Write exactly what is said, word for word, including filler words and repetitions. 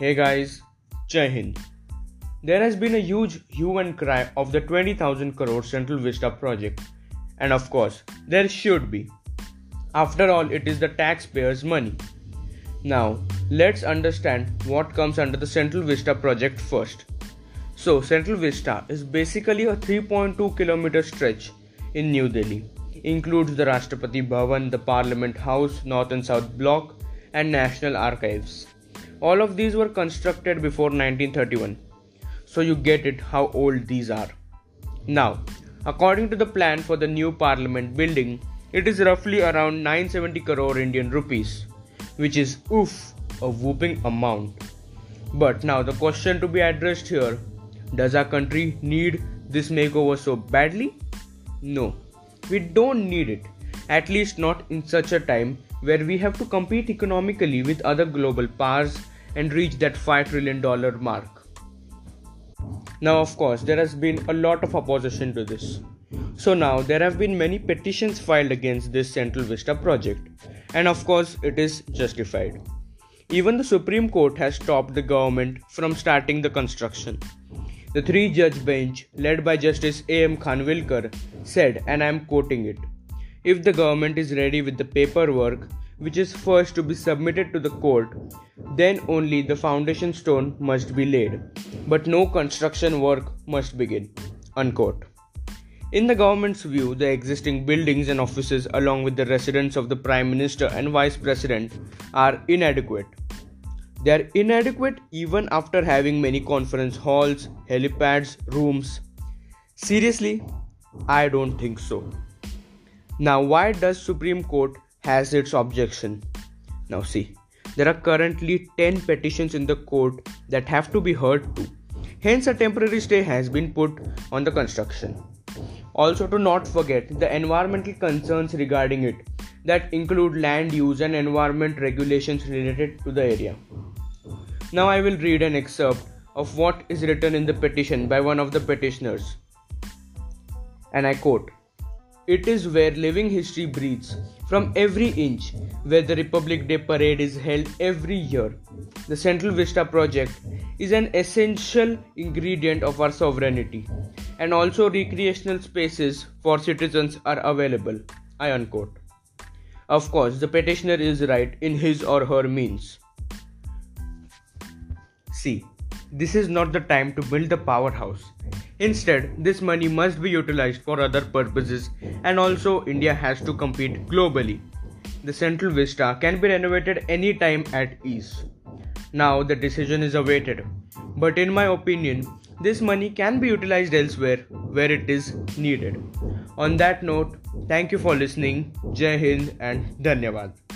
Hey guys, Jai Hind. There has been a huge hue and cry of the twenty thousand crore Central Vista project. And of course, there should be. After all, it is the taxpayers' money. Now, let's understand what comes under the Central Vista project first. So, Central Vista is basically a three point two kilometer stretch in New Delhi. Includes the Rashtrapati Bhavan, the Parliament House, North and South Block, and National Archives. All of these were constructed before nineteen thirty-one. So you get it how old these are. Now, according to the plan for the new Parliament building, it is roughly around nine hundred seventy crore Indian rupees, which is oof, a whopping amount. But now the question to be addressed here, does our country need this makeover so badly? No. We don't need it, at least not in such a time where we have to compete economically with other global powers and reach that five trillion dollar mark. Now, of course, there has been a lot of opposition to this. So now there have been many petitions filed against this Central Vista project, and of course it is justified. Even the Supreme Court has stopped the government from starting the construction. The three-judge bench, led by Justice A. M. Khanwilkar, said, and I am quoting it, "If the government is ready with the paperwork, which is first to be submitted to the court, then only the foundation stone must be laid, but no construction work must begin," unquote. In the government's view, the existing buildings and offices along with the residence of the Prime Minister and Vice President are inadequate. They are inadequate even after having many conference halls, helipads, rooms. Seriously, I don't think so. Now, why does Supreme Court has its objection? Now see, there are currently ten petitions in the court that have to be heard too. Hence, a temporary stay has been put on the construction. Also, to not forget the environmental concerns regarding it that include land use and environment regulations related to the area. Now I will read an excerpt of what is written in the petition by one of the petitioners. And I quote, "It is where living history breathes from every inch, where the Republic Day parade is held every year. The Central Vista project is an essential ingredient of our sovereignty, and also recreational spaces for citizens are available," I unquote. Of course, the petitioner is right in his or her means. See, this is not the time to build the powerhouse. Instead, this money must be utilized for other purposes, and also India has to compete globally. The Central Vista can be renovated anytime at ease. Now the decision is awaited. But in my opinion, this money can be utilized elsewhere where it is needed. On that note, thank you for listening. Jai Hind and Dhanyawad.